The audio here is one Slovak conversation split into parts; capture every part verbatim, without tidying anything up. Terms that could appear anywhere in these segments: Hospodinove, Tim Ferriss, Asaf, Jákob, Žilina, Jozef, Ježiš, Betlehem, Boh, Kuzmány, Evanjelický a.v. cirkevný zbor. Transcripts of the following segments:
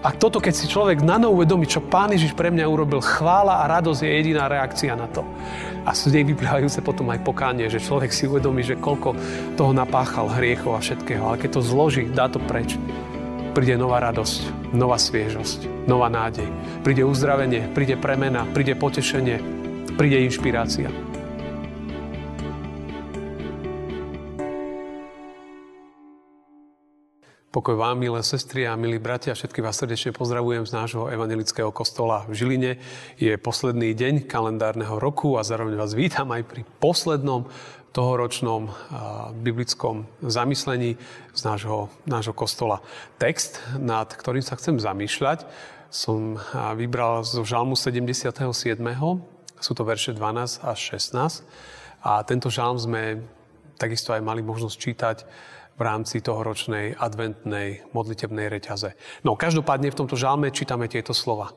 A toto, keď si človek nanovo uvedomí, čo Pán Ježiš pre mňa urobil, chvála a radosť je jediná reakcia na to. A z nej vyplývajúce potom aj pokánie, že človek si uvedomí, že koľko toho napáchal hriechov a všetkého. Ale keď to zloží, dá to preč, príde nová radosť, nová sviežosť, nová nádej. Príde uzdravenie, príde premena, príde potešenie, príde inšpirácia. Pokoj vám, milé sestry a milí bratia, všetky vás srdečne pozdravujem z nášho evanjelického kostola v Žiline. Je posledný deň kalendárneho roku a zároveň vás vítam aj pri poslednom tohoročnom biblickom zamyslení z nášho, nášho kostola. Text, nad ktorým sa chcem zamýšľať, som vybral zo žalmu sedemdesiatsedem. Sú to verše dvanásť až šestnásť. A tento žalm sme takisto aj mali možnosť čítať v rámci tohoročnej adventnej modlitebnej reťaze. No, každopádne v tomto žalme čítame tieto slova.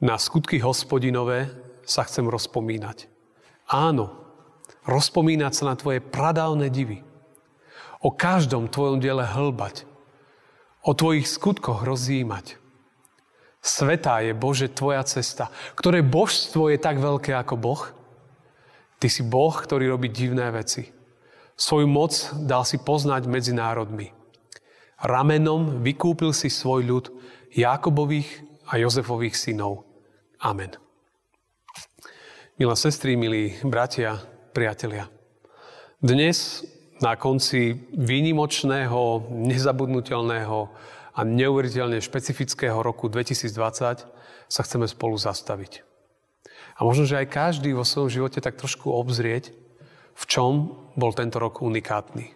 Na skutky Hospodinové sa chcem rozpomínať. Áno, rozpomínať sa na tvoje pradávne divy. O každom tvojom diele hlbať. O tvojich skutkoch rozjímať. Svätá je, Bože, tvoja cesta, ktoré božstvo je tak veľké ako Boh. Ty si Boh, ktorý robí divné veci. Svoju moc dal si poznať medzi národmi. Ramenom vykúpil si svoj ľud Jákobových a Jozefových synov. Amen. Milé sestry, milí bratia, priatelia. Dnes na konci výnimočného, nezabudnutelného a neuveriteľne špecifického roku dvetisícdvadsať sa chceme spolu zastaviť. A možno, že aj každý vo svojom živote tak trošku obzrieť, v čom bol tento rok unikátny.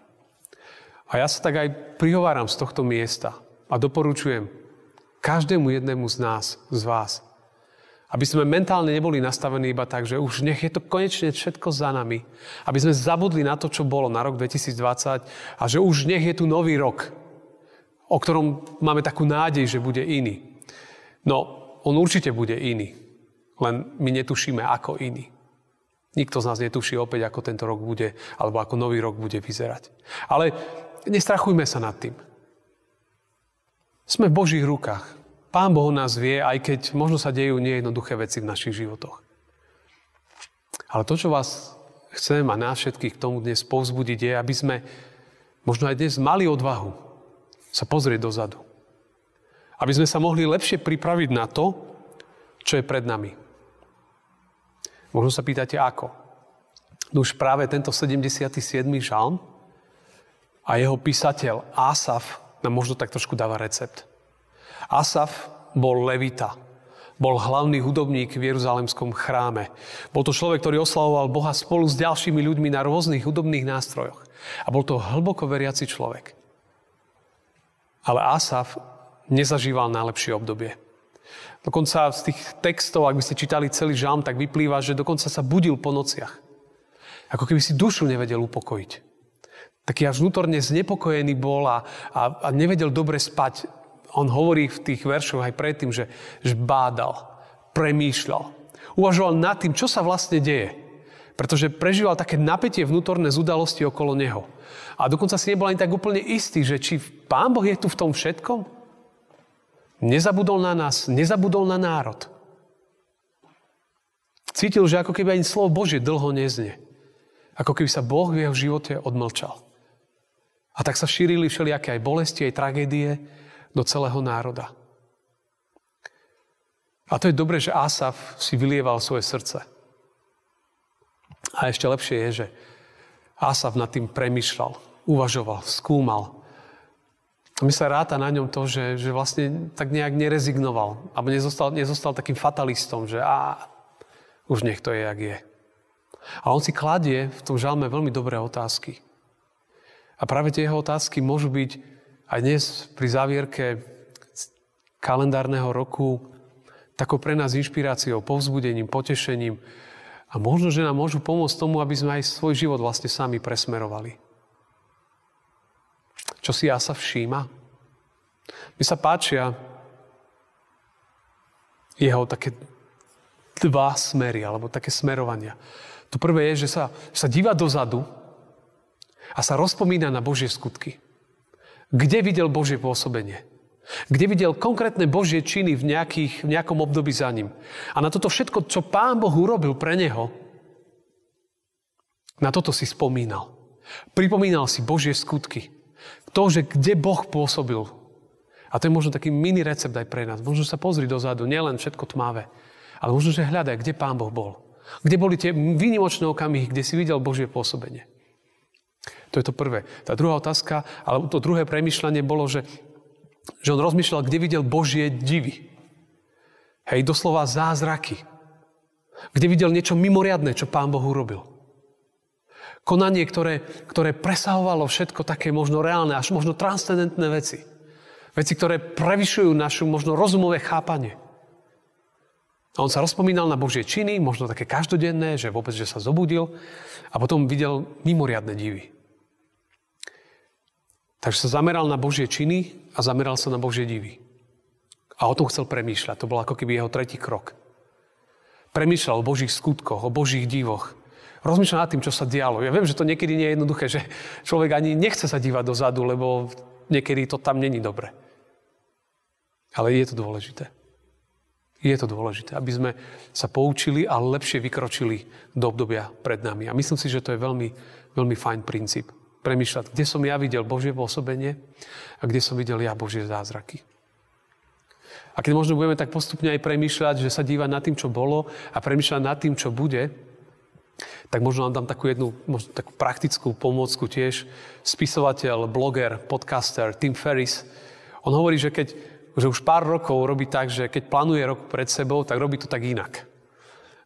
A ja sa tak aj prihováram z tohto miesta a doporučujem každému jednému z nás, z vás, aby sme mentálne neboli nastavení iba tak, že už nech je to konečne všetko za nami. Aby sme zabudli na to, čo bolo na rok dvetisícdvadsať a že už nech je tu nový rok, o ktorom máme takú nádej, že bude iný. No, on určite bude iný, len my netušíme, ako iný. Nikto z nás netuší opäť, ako tento rok bude, alebo ako nový rok bude vyzerať. Ale nestrachujme sa nad tým. Sme v Božích rukách. Pán Boh nás vie, aj keď možno sa dejú nejednoduché veci v našich životoch. Ale to, čo vás chcem a nás všetkých k tomu dnes povzbudiť, je, aby sme možno aj dnes mali odvahu sa pozrieť dozadu. Aby sme sa mohli lepšie pripraviť na to, čo je pred nami. Možno sa pýtate, ako? No už práve tento sedemdesiaty siedmy žalm a jeho písateľ Asaf nám možno tak trošku dáva recept. Asaf bol levita. Bol hlavný hudobník v Jeruzalemskom chráme. Bol to človek, ktorý oslavoval Boha spolu s ďalšími ľuďmi na rôznych hudobných nástrojoch. A bol to hlboko veriaci človek. Ale Asaf nezažíval najlepšie obdobie. Dokonca z tých textov, ak by ste čítali celý žalm, tak vyplýva, že dokonca sa budil po nociach. Ako keby si dušu nevedel upokojiť. Taký až vnútorne znepokojený bol a, a, a nevedel dobre spať. On hovorí v tých veršoch aj predtým, že, že bádal, premýšľal. Uvažoval nad tým, čo sa vlastne deje. Pretože prežíval také napätie vnútorné z udalosti okolo neho. A dokonca si nebol ani tak úplne istý, že či Pán Boh je tu v tom všetkom? Nezabudol na nás, nezabudol na národ. Cítil, že ako keby ani slovo Božie dlho neznie. Ako keby sa Boh v jeho živote odmlčal. A tak sa šírili všelijaké aj bolesti, aj tragédie do celého národa. A to je dobré, že Asaf si vylieval svoje srdce. A ešte lepšie je, že Asaf nad tým premýšľal, uvažoval, skúmal. A mi sa ráta na ňom to, že, že vlastne tak nejak nerezignoval. Alebo nezostal, nezostal takým fatalistom, že á, už nech to je, jak je. A on si kladie v tom žalme veľmi dobré otázky. A práve tie jeho otázky môžu byť aj dnes pri závierke kalendárneho roku takou pre nás inšpiráciou, povzbudením, potešením. A možno, že nám môžu pomôcť tomu, aby sme aj svoj život vlastne sami presmerovali. Čo si Asaf všíma? Mi sa páčia jeho také dva smery, alebo také smerovania. To prvé je, že sa, sa díva dozadu a sa rozpomína na Božie skutky. Kde videl Božie pôsobenie? kde videl konkrétne Božie činy v, nejakých, v nejakom období za ním. A na toto všetko, čo Pán Boh urobil pre neho, na toto si spomínal. Pripomínal si Božie skutky. To, že kde Boh pôsobil. A to je možno taký mini recept aj pre nás. Možno sa pozrieť dozadu, nielen všetko tmavé, ale možno, že hľadaj, kde Pán Boh bol. Kde boli tie výnimočné okamihy, kde si videl Božie pôsobenie. To je to prvé. Tá druhá otázka, alebo to druhé premýšľanie bolo, že že on rozmýšľal, kde videl Božie divy. Hej, doslova zázraky. Kde videl niečo mimoriadne, čo Pán Boh urobil. Konanie, ktoré, ktoré presahovalo všetko také možno reálne, až možno transcendentné veci. Veci, ktoré prevyšujú našu možno rozumové chápanie. A on sa rozpomínal na Božie činy, možno také každodenné, že vôbec, že sa zobudil a potom videl mimoriadne divy. Takže sa zameral na Božie činy a zameral sa na Božie divy. A o tom chcel premýšľať. To bol ako keby jeho tretí krok. Premýšľal o Božích skutkoch, o Božích divoch. Rozmýšľal nad tým, čo sa dialo. Ja viem, že to niekedy nie je jednoduché, že človek ani nechce sa dívať dozadu, lebo niekedy to tam není dobre. Ale je to dôležité. Je to dôležité, aby sme sa poučili a lepšie vykročili do obdobia pred nami. A myslím si, že to je veľmi, veľmi fajn princíp. Premýšľať, kde som ja videl Božie pôsobenie a kde som videl ja Božie zázraky. A keď možno budeme tak postupne aj premýšľať, že sa dívať nad tým, čo bolo a premýšľať nad tým, čo bude, tak možno vám dám takú jednu možno takú praktickú pomôcku tiež. Spisovateľ, bloger, podcaster Tim Ferriss, on hovorí, že keď že už pár rokov robí tak, že keď plánuje rok pred sebou, tak robí to tak inak.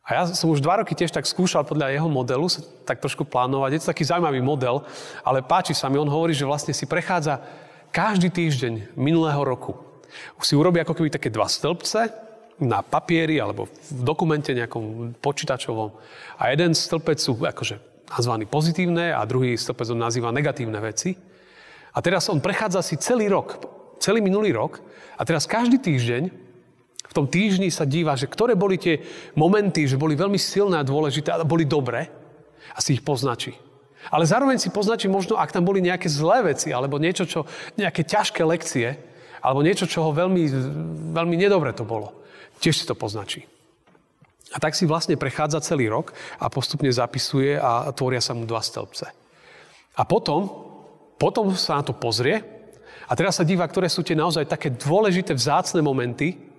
A ja som už dva roky tiež tak skúšal podľa jeho modelu tak trošku plánovať. Je to taký zaujímavý model, ale páči sa mi. On hovorí, že vlastne si prechádza každý týždeň minulého roku. Už si urobí ako keby také dva stĺpce na papieri alebo v dokumente nejakom počítačovom. A jeden stĺpec sú akože nazvaný pozitívne a druhý stĺpec on nazýva negatívne veci. A teraz on prechádza si celý rok, celý minulý rok a teraz každý týždeň v tom týždni sa díva, že ktoré boli tie momenty, že boli veľmi silné a dôležité, ale boli dobré a si ich poznačí. Ale zároveň si poznačí možno, ak tam boli nejaké zlé veci, alebo niečo, čo, nejaké ťažké lekcie, alebo niečo, čo ho veľmi, veľmi nedobre to bolo. Tiež si to poznačí. A tak si vlastne prechádza celý rok a postupne zapisuje a tvoria sa mu dva stĺpce. A potom, potom sa na to pozrie a teraz sa díva, ktoré sú tie naozaj také dôležité, vzácne momenty,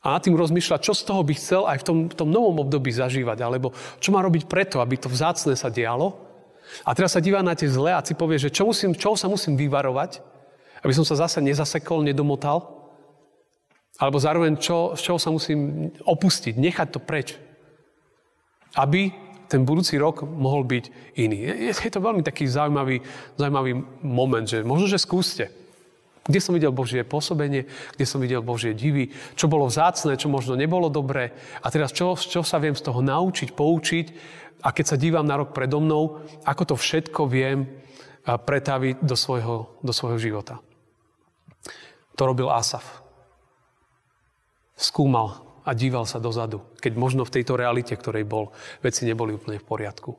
a nad tým rozmýšľať, čo z toho by chcel aj v tom, v tom novom období zažívať. Alebo čo má robiť preto, aby to vzácne sa dialo. A teraz sa divá na tie zlé a si povie, že čo, musím, čo sa musím vyvarovať, aby som sa zase nezasekol, nedomotal. Alebo zároveň, čo, z čoho sa musím opustiť, nechať to preč. Aby ten budúci rok mohol byť iný. Je, je to veľmi taký zaujímavý, zaujímavý moment, že možno, že skúste. Kde som videl Božie pôsobenie, kde som videl Božie divy, čo bolo vzácne, čo možno nebolo dobré. A teraz, čo, čo sa viem z toho naučiť, poučiť. A keď sa dívam na rok predo mnou, ako to všetko viem pretaviť do svojho, do svojho života. To robil Asaf. Skúmal a díval sa dozadu, keď možno v tejto realite, ktorej bol, veci neboli úplne v poriadku.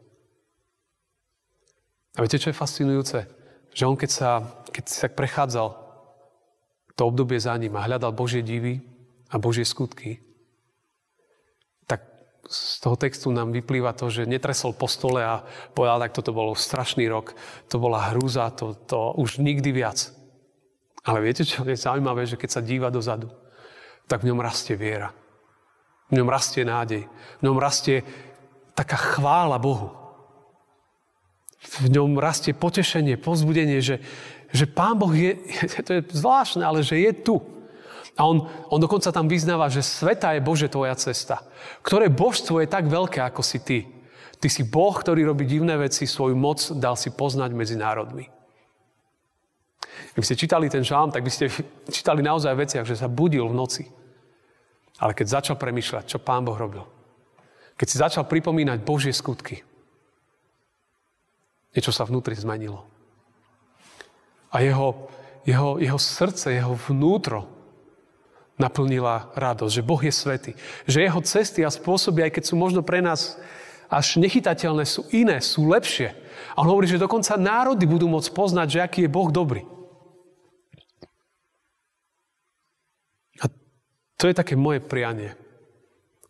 A viete, čo je fascinujúce? Že on, keď sa, keď sa prechádzal to obdobie za ním a hľadal Božie divy a Božie skutky, tak z toho textu nám vyplýva to, že netresol po stole a povedal, tak toto bol strašný rok, to bola hrúza, to, to už nikdy viac. Ale viete, čo je zaujímavé, že keď sa díva dozadu, tak v ňom rastie viera. V ňom rastie nádej. V ňom rastie taká chvála Bohu. V ňom rastie potešenie, povzbudenie, že že Pán Boh je, to je zvláštne, ale že je tu. A on, on dokonca tam vyznáva, že sveta je Bože tvoja cesta. Ktoré božstvo je tak veľké, ako si ty. Ty si Boh, ktorý robí divné veci, svoju moc dal si poznať medzi národmi. Keby ste čítali ten žalm, tak by ste čítali naozaj veciach, že sa budil v noci. Ale keď začal premýšľať, čo Pán Boh robil. Keď si začal pripomínať Božie skutky. Niečo sa vnútri zmenilo. A jeho, jeho, jeho srdce, jeho vnútro naplnila radosť, že Boh je svätý. Že jeho cesty a spôsoby, aj keď sú možno pre nás až nechytateľné, sú iné, sú lepšie. A on hovorí, že dokonca národy budú môcť poznať, že aký je Boh dobrý. To je také moje prianie.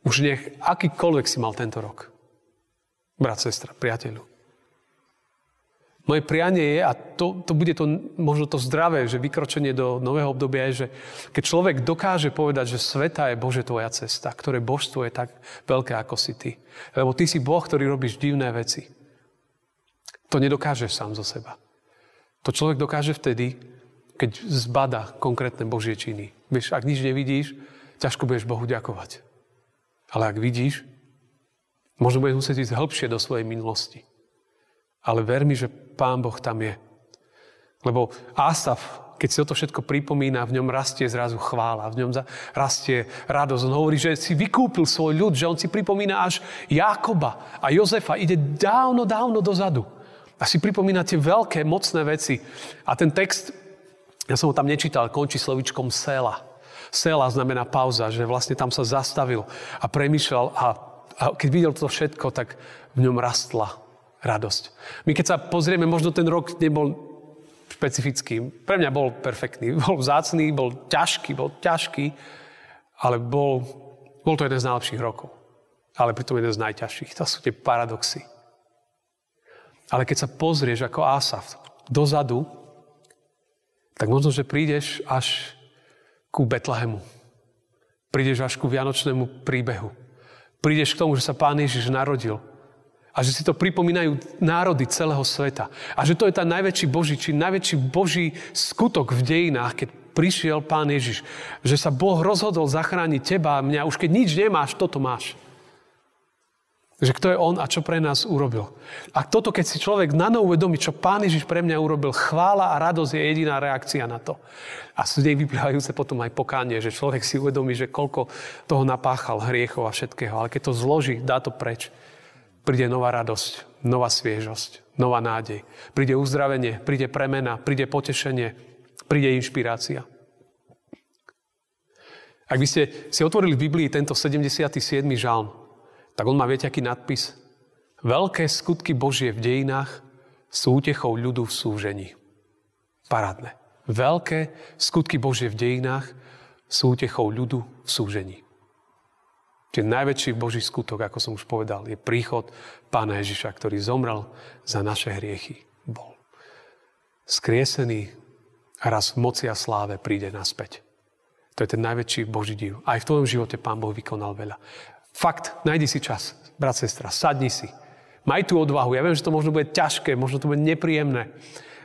Už nech akýkoľvek si mal tento rok. Brat, sestra, priateľu. Moje prianie je, a to, to bude to, možno to zdravé, že vykročenie do nového obdobia je, že keď človek dokáže povedať, že sveta je Bože tvoja cesta, ktoré božstvo je tak veľké, ako si ty. Lebo ty si Boh, ktorý robíš divné veci. To nedokážeš sám zo seba. To človek dokáže vtedy, keď zbada konkrétne Božie činy. Vieš, ak nič nevidíš, ťažko budeš Bohu ďakovať. Ale ak vidíš, možno budeš musieť ísť hĺbšie do svojej minulosti. Ale ver mi, že Pán Boh tam je. Lebo Asaf, keď si o to všetko pripomína, v ňom rastie zrazu chvála, v ňom rastie radosť. On hovorí, že si vykúpil svoj ľud, že on si pripomína až Jákoba a Jozefa. Ide dávno, dávno dozadu. A si pripomína tie veľké, mocné veci. A ten text, ja som ho tam nečítal, končí slovičkom Sela. Sela znamená pauza, že vlastne tam sa zastavil a premýšľal a, a keď videl to všetko, tak v ňom rastla radosť. My keď sa pozrieme, možno ten rok nebol špecifický. Pre mňa bol perfektný. Bol vzácný, bol ťažký, bol ťažký, ale bol, bol to jeden z najlepších rokov. Ale pritom jeden z najťažších. To sú tie paradoxy. Ale keď sa pozrieš ako Asaf dozadu, tak možno, že prídeš až ku Betlehemu. Prídeš až ku vianočnému príbehu. Prídeš k tomu, že sa Pán Ježiš narodil. A že si to pripomínajú národy celého sveta. A že to je tá najväčší Boží, či najväčší Boží skutok v dejinách, keď prišiel Pán Ježiš. Že sa Boh rozhodol zachrániť teba a mňa. Už keď nič nemáš, toto máš. Že kto je On a čo pre nás urobil. A toto, keď si človek nanovo uvedomí, čo Pán Ježiš pre mňa urobil, chvála a radosť je jediná reakcia na to. A z nej vyplývajúce potom aj pokánie, že človek si uvedomí, že koľko toho napáchal, hriechov a všetkého. Ale keď to zloží, dá to preč. Príde nová radosť, nová sviežosť, nová nádej. Príde uzdravenie, príde premena, príde potešenie, príde inšpirácia. Ak by ste si otvorili v Biblii tento sedemdesiaty siedmy žalm, tak on má, viete, aký nadpis? Veľké skutky Božie v dejinách sú útechou ľudu v súžení. Parádne. Veľké skutky Božie v dejinách sú útechou ľudu v súžení. Čiže najväčší Boží skutok, ako som už povedal, je príchod Pána Ježiša, ktorý zomrel za naše hriechy. Bol skriesený a raz v moci a sláve príde naspäť. To je ten najväčší Boží div. Aj v tvojom živote Pán Boh vykonal veľa. Fakt, nájdi si čas, brat, sestra, sadni si. Maj tú odvahu. Ja viem, že to možno bude ťažké, možno to bude nepríjemné,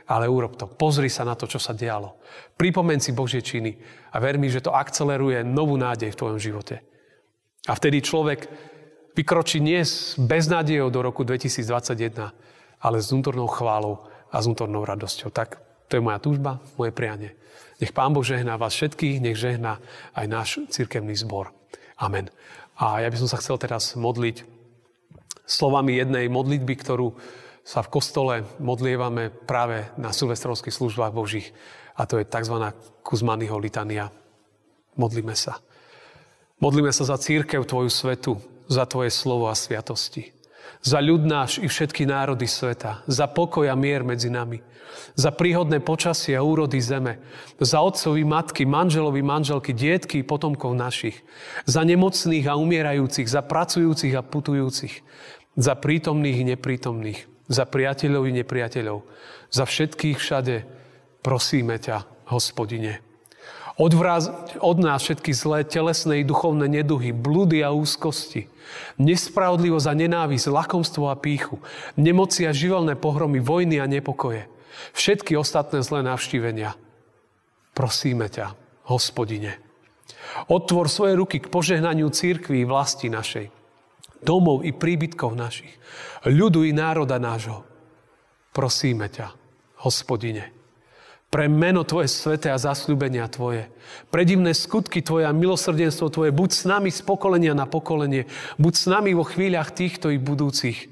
ale urob to. Pozri sa na to, čo sa dialo. Pripomeň si Božie činy a ver mi, že to akceleruje novú nádej v tvojom živote. A vtedy človek vykročí nie s beznádejou do roku dvetisícdvadsaťjeden, ale s vnútornou chválou a s vnútornou radosťou. Tak to je moja túžba, moje prianie. Nech Pán Boh žehná vás všetkých, nech žehná aj náš cirkevný zbor. Amen. A ja by som sa chcel teraz modliť slovami jednej modlitby, ktorú sa v kostole modlievame práve na silvestrovských službách Božích. A to je tzv. Kuzmányho litania. Modlíme sa. Modlíme sa za cirkev tvoju svetu, za tvoje slovo a sviatosti. Za ľud náš i všetky národy sveta, za pokoj a mier medzi nami, za príhodné počasie a úrody zeme, za otcovi, matky, manželovi, manželky, dietky i potomkov našich, za nemocných a umierajúcich, za pracujúcich a putujúcich, za prítomných i neprítomných, za priateľov i nepriateľov, za všetkých všade prosíme ťa, Hospodine. Odvráť od nás všetky zlé telesné i duchovné neduhy, blúdy a úzkosti, nespravodlivosť a nenávisť, lakomstvo a pýchu, nemoci a živelné pohromy, vojny a nepokoje, všetky ostatné zlé navštívenia. Prosíme ťa, Hospodine. Otvor svoje ruky k požehnaniu cirkvi i vlasti našej, domov i príbytkov našich, ľudu i národa nášho. Prosíme ťa, Hospodine. Pre meno Tvoje sveté a zasľúbenia Tvoje. Pre divné skutky Tvoje a milosrdenstvo Tvoje. Buď s nami z pokolenia na pokolenie. Buď s nami vo chvíľach týchto i budúcich.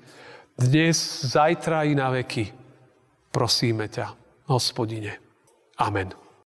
Dnes, zajtra i na veky. Prosíme ťa, Hospodine. Amen.